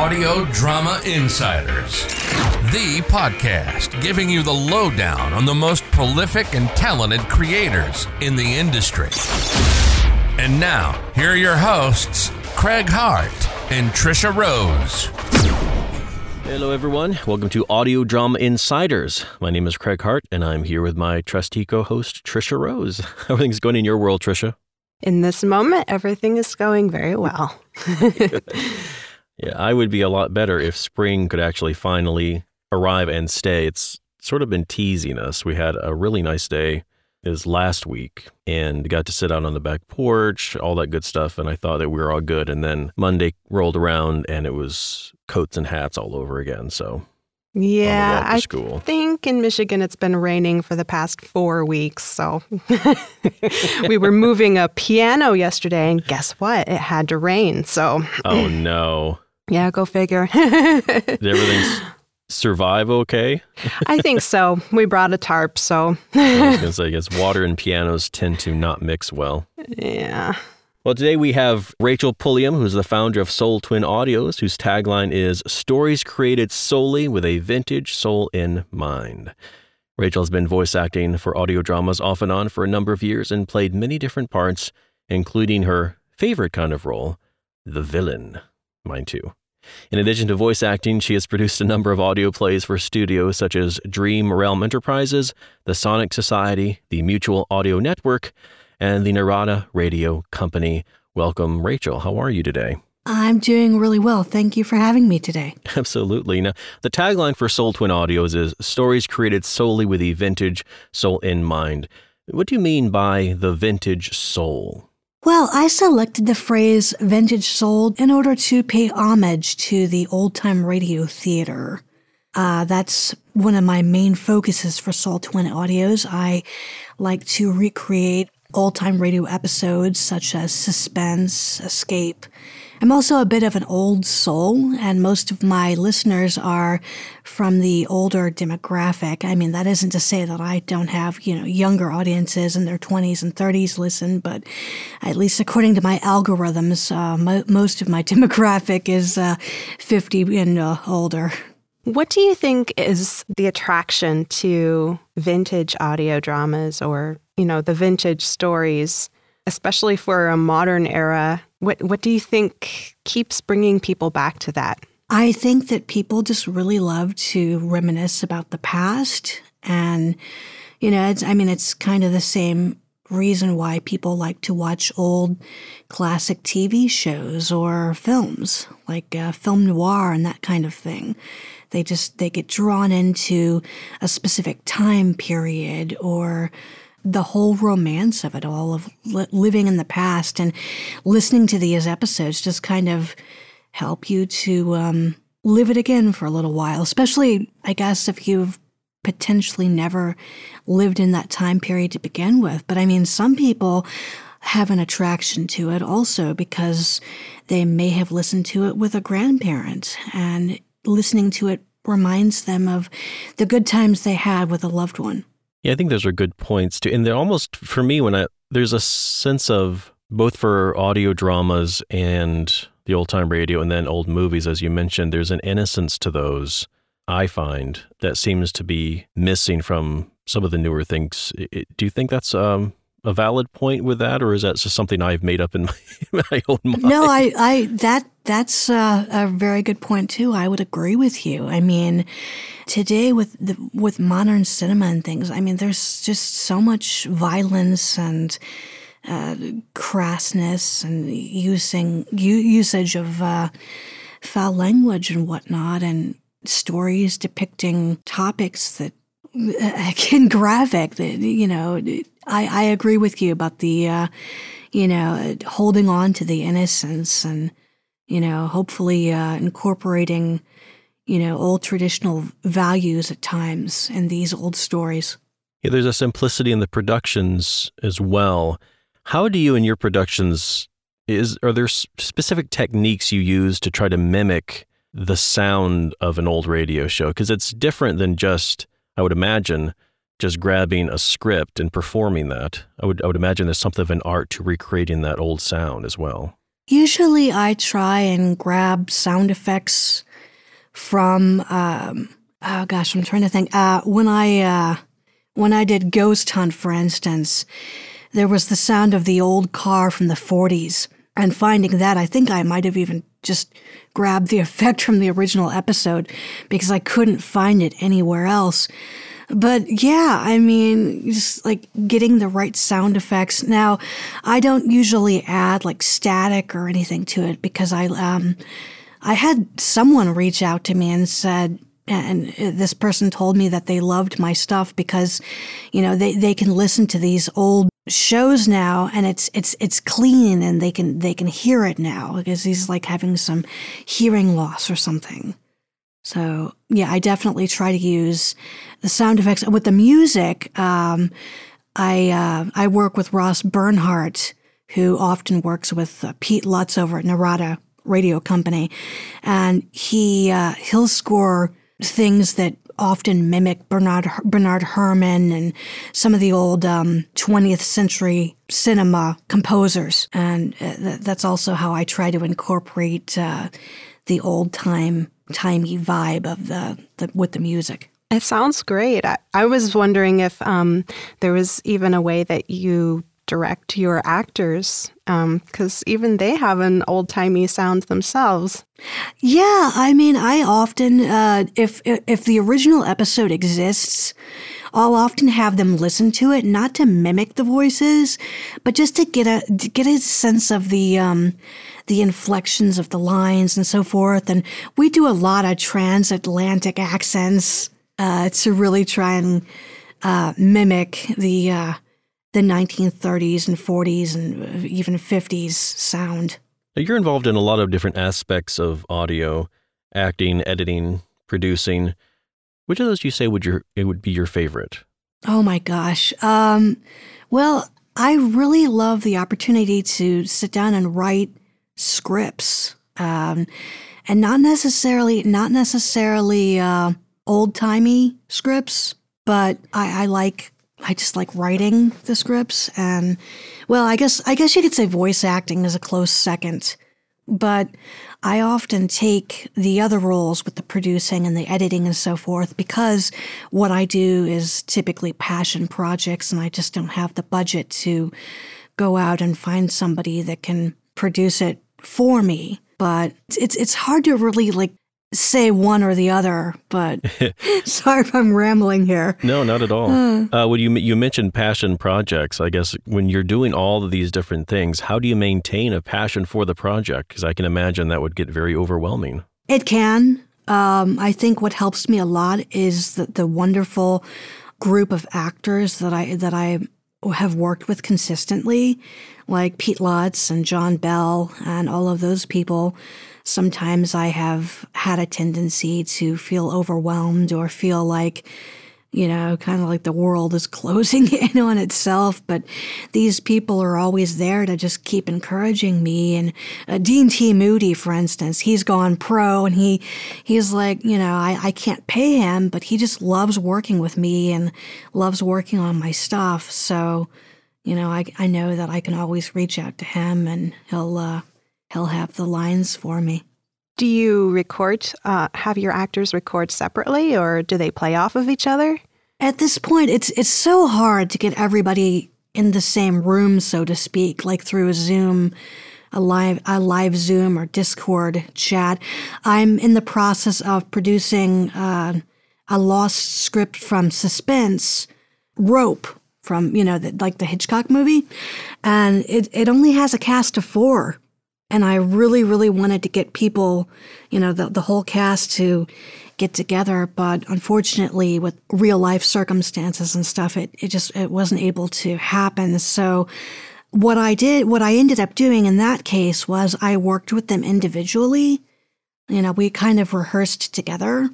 Audio Drama Insiders, the podcast giving you the lowdown on the most prolific and talented creators in the industry. And now, here are your hosts, Craig Hart and Trisha Rose. Hello, everyone. Welcome to Audio Drama Insiders. My name is Craig Hart, and I'm here with my trusty co-host, Trisha Rose. How are things going in your world, Trisha? In this moment, everything is going very well. Yeah, I would be a lot better if spring could actually finally arrive and stay. It's sort of been teasing us. We had a really nice day. Is last week and got to sit out on the back porch, all that good stuff. And I thought that we were all good. And then Monday rolled around and it was coats and hats all over again. So yeah, I think in Michigan, it's been raining for the past 4 weeks. So we were moving a piano yesterday and guess what? It had to rain. So oh no. Yeah, go figure. Did everything survive okay? I think so. We brought a tarp, so. I was going to say, I guess water and pianos tend to not mix well. Yeah. Well, today we have Rachel Pulliam, who's the founder of Sole Twin Audios, whose tagline is, "Stories created solely with a vintage soul in mind." Rachel has been voice acting for audio dramas off and on for a number of years and played many different parts, including her favorite kind of role, the villain. Mine too. In addition to voice acting, she has produced a number of audio plays for studios such as Dream Realm Enterprises, The Sonic Society, The Mutual Audio Network, and the Narada Radio Company. Welcome, Rachel. How are you today? I'm doing really well. Thank you for having me today. Absolutely. Now, the tagline for Sole Twin Audios is, "Stories created solely with the vintage soul in mind." What do you mean by the vintage soul? Well, I selected the phrase vintage soul in order to pay homage to the old time radio theater. That's one of my main focuses for Sole Twin Audios. I like to recreate old time radio episodes such as Suspense, Escape. I'm also a bit of an old soul, and most of my listeners are from the older demographic. I mean, that isn't to say that I don't have, younger audiences in their 20s and 30s listen, but at least according to my algorithms, most of my demographic is 50 and older. What do you think is the attraction to vintage audio dramas or, the vintage stories, especially for a modern era? What do you think keeps bringing people back to that? I think that people just really love to reminisce about the past. And, it's kind of the same reason why people like to watch old classic TV shows or films, like film noir and that kind of thing. They get drawn into a specific time period or the whole romance of it all, of living in the past, and listening to these episodes just kind of help you to live it again for a little while, especially, I guess, if you've potentially never lived in that time period to begin with. But, some people have an attraction to it also because they may have listened to it with a grandparent, and listening to it reminds them of the good times they had with a loved one. Yeah, I think those are good points too. And they're almost, for me, there's a sense of both for audio dramas and the old time radio and then old movies, as you mentioned, there's an innocence to those, I find, that seems to be missing from some of the newer things. Do you think that's a valid point with that, or is that just something I've made up in my own mind? No, that's a very good point too. I would agree with you. Today with modern cinema and things, there's just so much violence and crassness and usage of foul language and whatnot, and stories depicting topics that again graphic that I agree with you about the, holding on to the innocence and, hopefully incorporating, old traditional values at times in these old stories. Yeah, there's a simplicity in the productions as well. How do you in your productions, are there specific techniques you use to try to mimic the sound of an old radio show? Because it's different than just, I would imagine, just grabbing a script and performing that. I would imagine there's something of an art to recreating that old sound as well. Usually I try and grab sound effects from, I'm trying to think. When I did Ghost Hunt, for instance, there was the sound of the old car from the 40s. And finding that, I think I might have even just grabbed the effect from the original episode because I couldn't find it anywhere else. But yeah, I mean, just like getting the right sound effects. Now, I don't usually add like static or anything to it because I had someone reach out to me and said, and this person told me that they loved my stuff because, you know, they can listen to these old shows now and it's clean and they can hear it now because he's like having some hearing loss or something. So yeah, I definitely try to use the sound effects. With the music, I work with Ross Bernhardt, who often works with Pete Lutz over at Narada Radio Company, and he'll score things that often mimic Bernard Herrmann and some of the old 20th century cinema composers, and that's also how I try to incorporate the old timey vibe of the with the music. It sounds great. I was wondering if there was even a way that you direct your actors, because even they have an old-timey sound themselves. Yeah, I mean, I often, if the original episode exists, I'll often have them listen to it, not to mimic the voices, but just to get a sense of the inflections of the lines and so forth. And we do a lot of transatlantic accents to really try and mimic the 1930s and 40s and even 50s sound. Now, you're involved in a lot of different aspects of audio, acting, editing, producing. Which of those do you say would be your favorite? Oh, my gosh. Well, I really love the opportunity to sit down and write scripts, and not necessarily old-timey scripts, but I just like writing the scripts, and well, I guess you could say voice acting is a close second, but I often take the other roles with the producing and the editing and so forth because what I do is typically passion projects, and I just don't have the budget to go out and find somebody that can produce it for me. But it's hard to really like say one or the other, but sorry if I'm rambling here. No, not at all. Well, you mentioned passion projects. I guess when you're doing all of these different things, how do you maintain a passion for the project? Because I can imagine that would get very overwhelming. It can. I think what helps me a lot is the wonderful group of actors that I have worked with consistently, like Pete Lutz and John Bell and all of those people. Sometimes I have had a tendency to feel overwhelmed or feel like, you know, kind of like the world is closing in on itself. But these people are always there to just keep encouraging me. And Dean T. Moody, for instance, he's gone pro, and he's like, you know, I can't pay him, but he just loves working with me and loves working on my stuff. So, you know, I know that I can always reach out to him, and he'll have the lines for me. Do you have your actors record separately, or do they play off of each other? At this point, it's so hard to get everybody in the same room, so to speak, like through a Zoom, a live Zoom or Discord chat. I'm in the process of producing a lost script from Suspense, Rope, from, you know, the Hitchcock movie, and it only has a cast of 4. And I really, really wanted to get people, you know, the whole cast to get together. But unfortunately, with real life circumstances and stuff, it just wasn't able to happen. So what I ended up doing in that case was I worked with them individually. You know, we kind of rehearsed together.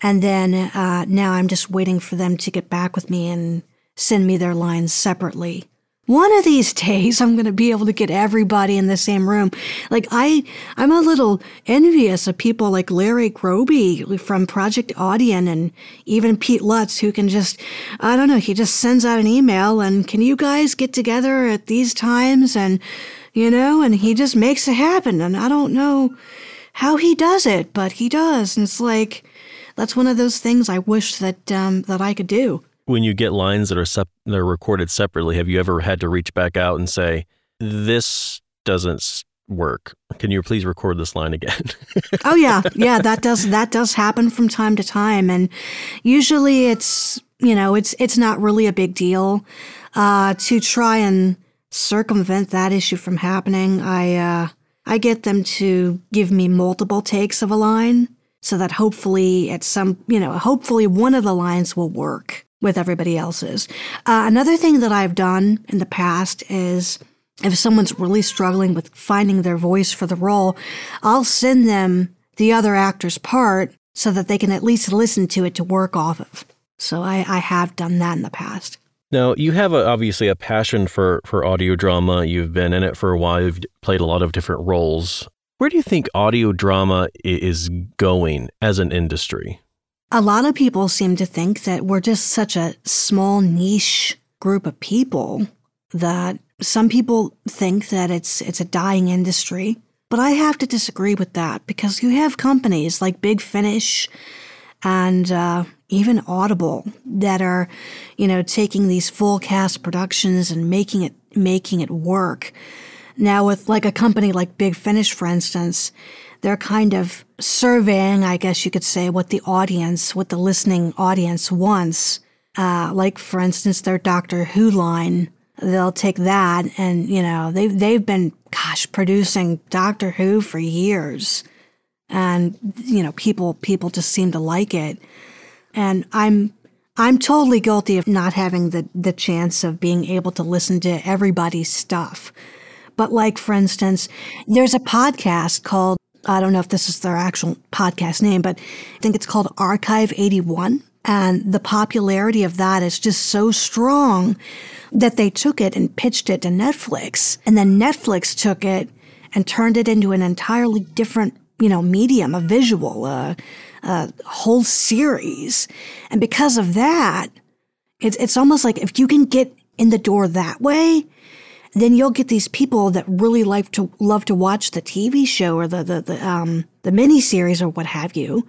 And then now I'm just waiting for them to get back with me and send me their lines separately. One of these days, I'm going to be able to get everybody in the same room. Like, I'm a little envious of people like Larry Groby from Project Audien and even Pete Lutz, who can just, I don't know, he just sends out an email and, can you guys get together at these times and you know, and he just makes it happen. And I don't know how he does it, but he does. And it's like, that's one of those things I wish that that I could do. When you get lines that are recorded separately, have you ever had to reach back out and say, this doesn't work? Can you please record this line again? Oh, yeah. Yeah, that does happen from time to time. And usually it's, you know, it's not really a big deal to try and circumvent that issue from happening. I get them to give me multiple takes of a line so that hopefully hopefully one of the lines will work with everybody else's. Another thing that I've done in the past is if someone's really struggling with finding their voice for the role, I'll send them the other actor's part so that they can at least listen to it to work off of. So I have done that in the past. Now, you have obviously a passion for audio drama. You've been in it for a while. You've played a lot of different roles. Where do you think audio drama is going as an industry? A lot of people seem to think that we're just such a small niche group of people that some people think that it's a dying industry. But I have to disagree with that because you have companies like Big Finish and even Audible that are, you know, taking these full cast productions and making it work. Now, with like a company like Big Finish, for instance, they're kind of surveying, I guess you could say, what the listening audience wants. Like, for instance, their Doctor Who line. They'll take that and, you know, they've been, producing Doctor Who for years. And, you know, people just seem to like it. And I'm totally guilty of not having the chance of being able to listen to everybody's stuff. But like, for instance, there's a podcast called, I don't know if this is their actual podcast name, but I think it's called Archive 81. And the popularity of that is just so strong that they took it and pitched it to Netflix. And then Netflix took it and turned it into an entirely different, you know, medium, a visual, a whole series. And because of that, it's almost like if you can get in the door that way, then you'll get these people that really love to watch the TV show or the miniseries or what have you.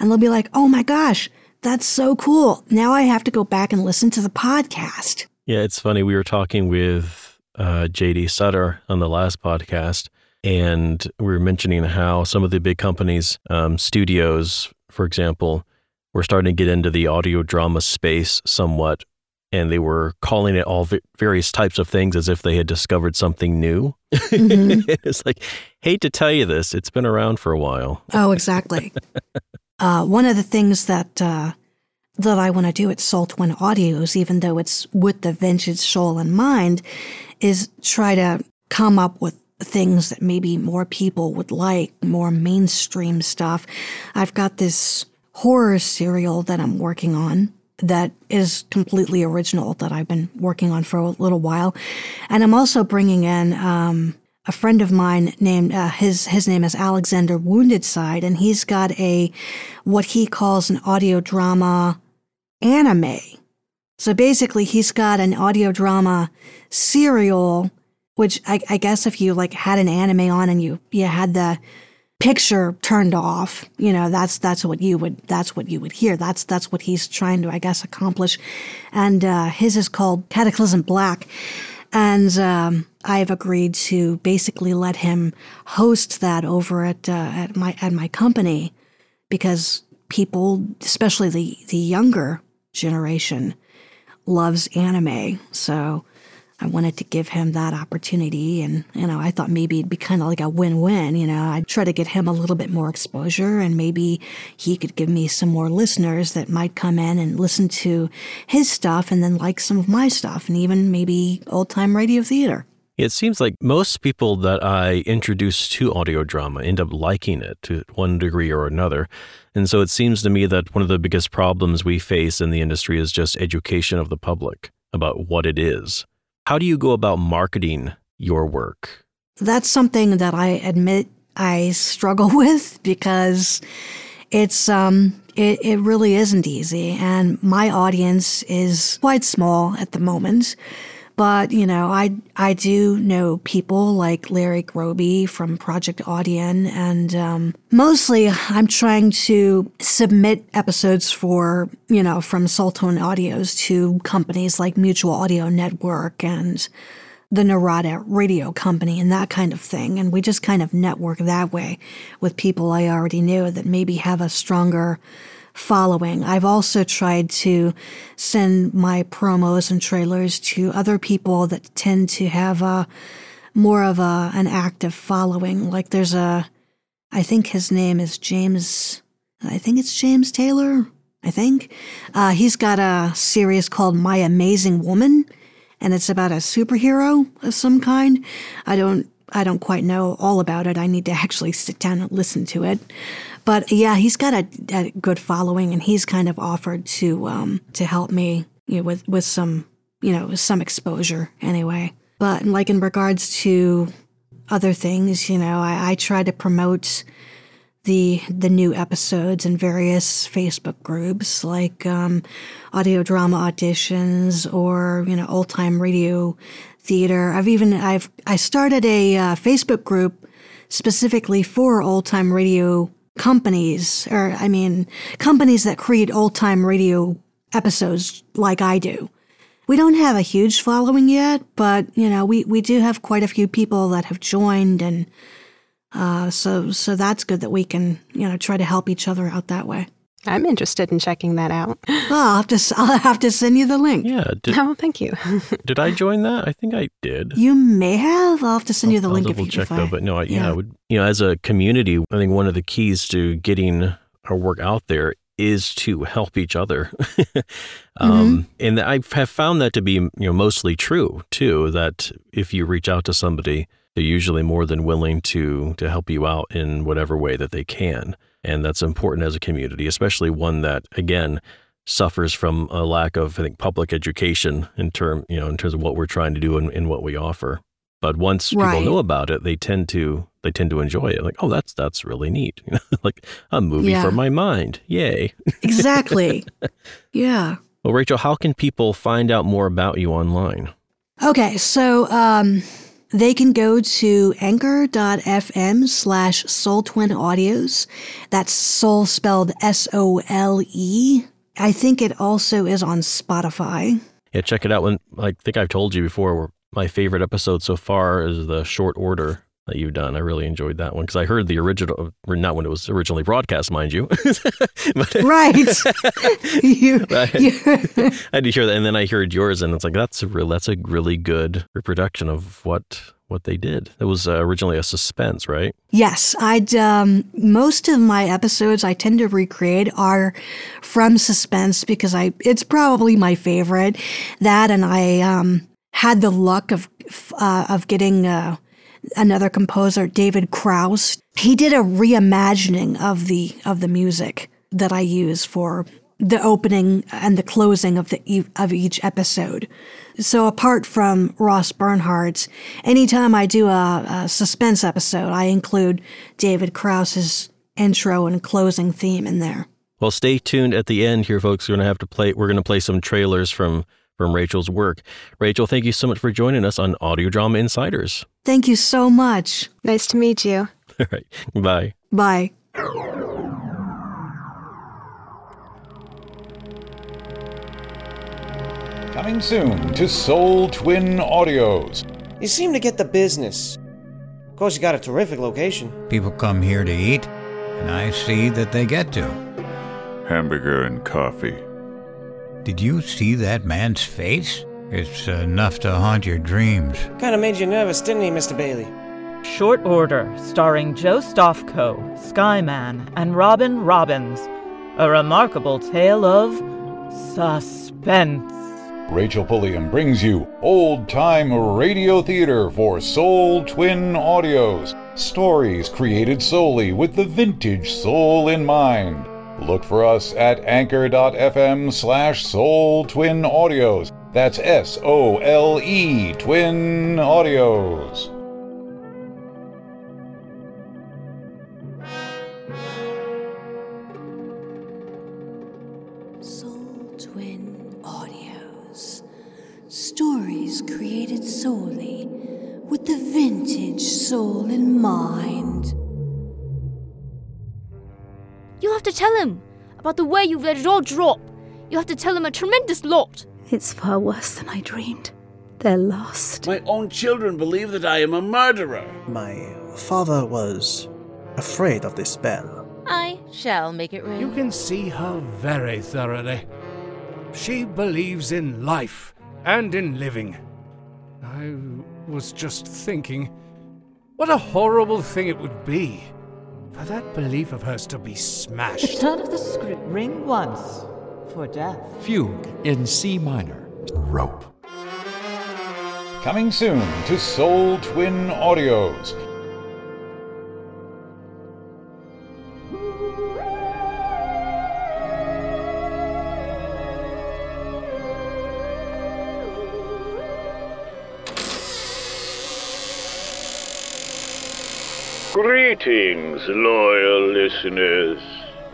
And they'll be like, oh my gosh, that's so cool. Now I have to go back and listen to the podcast. Yeah, it's funny. We were talking with J.D. Sutter on the last podcast, and we were mentioning how some of the big companies, studios, for example, were starting to get into the audio drama space somewhat. And they were calling it all various types of things as if they had discovered something new. Mm-hmm. It's like, hate to tell you this, it's been around for a while. Oh, exactly. One of the things that I want to do at Sole Twin Audios, even though it's with the vintage soul in mind, is try to come up with things that maybe more people would like, more mainstream stuff. I've got this horror serial that I'm working on that is completely original that I've been working on for a little while. And I'm also bringing in a friend of mine named, his name is Alexander Woundedside, and he's got what he calls an audio drama anime. So basically he's got an audio drama serial, which I guess if you like had an anime on and you had the picture turned off, you know, that's what you would hear. That's what he's trying to, I guess, accomplish. And his is called Cataclysm Black. And I've agreed to basically let him host that over at my company because people, especially the younger generation, loves anime. So I wanted to give him that opportunity, and, you know, I thought maybe it'd be kind of like a win-win, you know. I'd try to get him a little bit more exposure, and maybe he could give me some more listeners that might come in and listen to his stuff and then like some of my stuff, and even maybe Old Time Radio Theater. It seems like most people that I introduce to audio drama end up liking it to one degree or another. And so it seems to me that one of the biggest problems we face in the industry is just education of the public about what it is. How do you go about marketing your work? That's something that I admit I struggle with because it's it really isn't easy. And my audience is quite small at the moment. But, you know, I do know people like Larry Groby from Project Audien, and mostly I'm trying to submit episodes for, you know, from Sole Twin Audios to companies like Mutual Audio Network and the Narada Radio Company and that kind of thing. And we just kind of network that way with people I already knew that maybe have a stronger following. I've also tried to send my promos and trailers to other people that tend to have a more of an active following. Like there's I think his name is James Taylor. He's got a series called My Amazing Woman, and it's about a superhero of some kind. I don't quite know all about it. I need to actually sit down and listen to it. But yeah, he's got a good following, and he's kind of offered to help me, you know, with some, you know, some exposure anyway. But like in regards to other things, you know, I try to promote the new episodes in various Facebook groups like audio drama auditions or, you know, Old Time Radio Theater. I started a Facebook group specifically for Old Time Radio companies, companies that create Old Time Radio episodes like I do. We don't have a huge following yet, but, you know, we do have quite a few people that have joined, and so that's good that we can, you know, try to help each other out that way. I'm interested in checking that out. Well, I'll have to send you the link. Yeah. Oh, thank you. Did I join that? I think I did. You may have. I'll have to send you the link if you check though. But no, as a community, I think one of the keys to getting our work out there is to help each other. And I have found that to be, you know, mostly true too. That if you reach out to somebody, they're usually more than willing to help you out in whatever way that they can. And that's important as a community, especially one that, again, suffers from a lack of, I think, public education in terms of what we're trying to do and what we offer. But once people know about it, they tend to enjoy it. Like, oh, that's really neat. You know, like a movie for my mind. Yay. Exactly. Yeah. Well, Rachel, how can people find out more about you online? Okay, so they can go to anchor.fm/SoleTwinAudios. That's Sole spelled SOLE. I think it also is on Spotify. Yeah, check it out. I think I've told you before, my favorite episode so far is the short order that you've done. I really enjoyed that one because I heard the original, not when it was originally broadcast, mind you. But, right. I did hear that, and then I heard yours, and it's like that's a really good reproduction of what they did. It was originally a Suspense, right? Yes, I'd most of my episodes I tend to recreate are from Suspense because it's probably my favorite. That, and I had the luck of getting another composer, David Krauss. He did a reimagining of the music that I use for the opening and the closing of each episode. So apart from Ross Bernhardt's, anytime I do a Suspense episode, I include David Krauss's intro and closing theme in there. Well, stay tuned at the end here, folks. We're going to play some trailers from Rachel's work. Rachel, thank you so much for joining us on Audio Drama Insiders. Thank you so much. Nice to meet you. All right. Bye. Bye. Coming soon to Sole Twin Audios. You seem to get the business. Of course, you got a terrific location. People come here to eat, and I see that they get to. Hamburger and coffee. Did you see that man's face? It's enough to haunt your dreams. Kind of made you nervous, didn't he, Mr. Bailey? Short Order, starring Joe Stofko, Skyman, and Robin Robbins. A remarkable tale of suspense. Rachel Pulliam brings you Old Time Radio Theater for Sole Twin Audios. Stories created solely with the vintage soul in mind. Look for us at anchor.fm/SoleTwinAudios. That's SOLE Twin Audios. Sole Twin Audios. stories created solely with the vintage soul in mind. You have to tell him about the way you've let it all drop. You have to tell him a tremendous lot. It's far worse than I dreamed. They're lost. My own children believe that I am a murderer. My father was afraid of this spell. I shall make it rain. You can see her very thoroughly. She believes in life and in living. I was just thinking, what a horrible thing it would be for that belief of hers to be smashed. The turn of the script. Ring once for death. Fugue in C minor. Rope. Coming soon to Sole Twin Audios. Greetings, loyal listeners.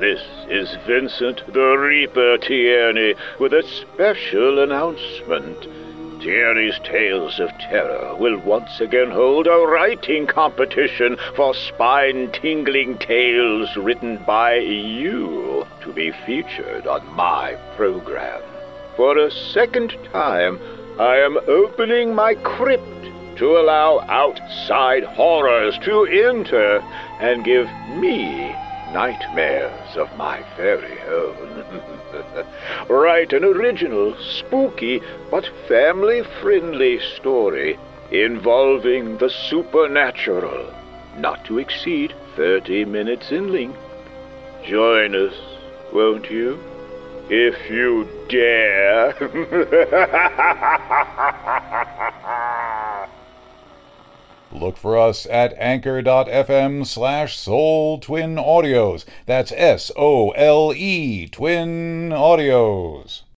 This is Vincent the Reaper Tierney with a special announcement. Tierney's Tales of Terror will once again hold a writing competition for spine-tingling tales written by you to be featured on my program. For a second time, I am opening my crypt to allow outside horrors to enter and give me nightmares of my very own. Write an original, spooky, but family-friendly story involving the supernatural, not to exceed 30 minutes in length. Join us, won't you? If you dare. Look for us at anchor.fm/SoleTwinAudios. That's SOLE Twin Audios.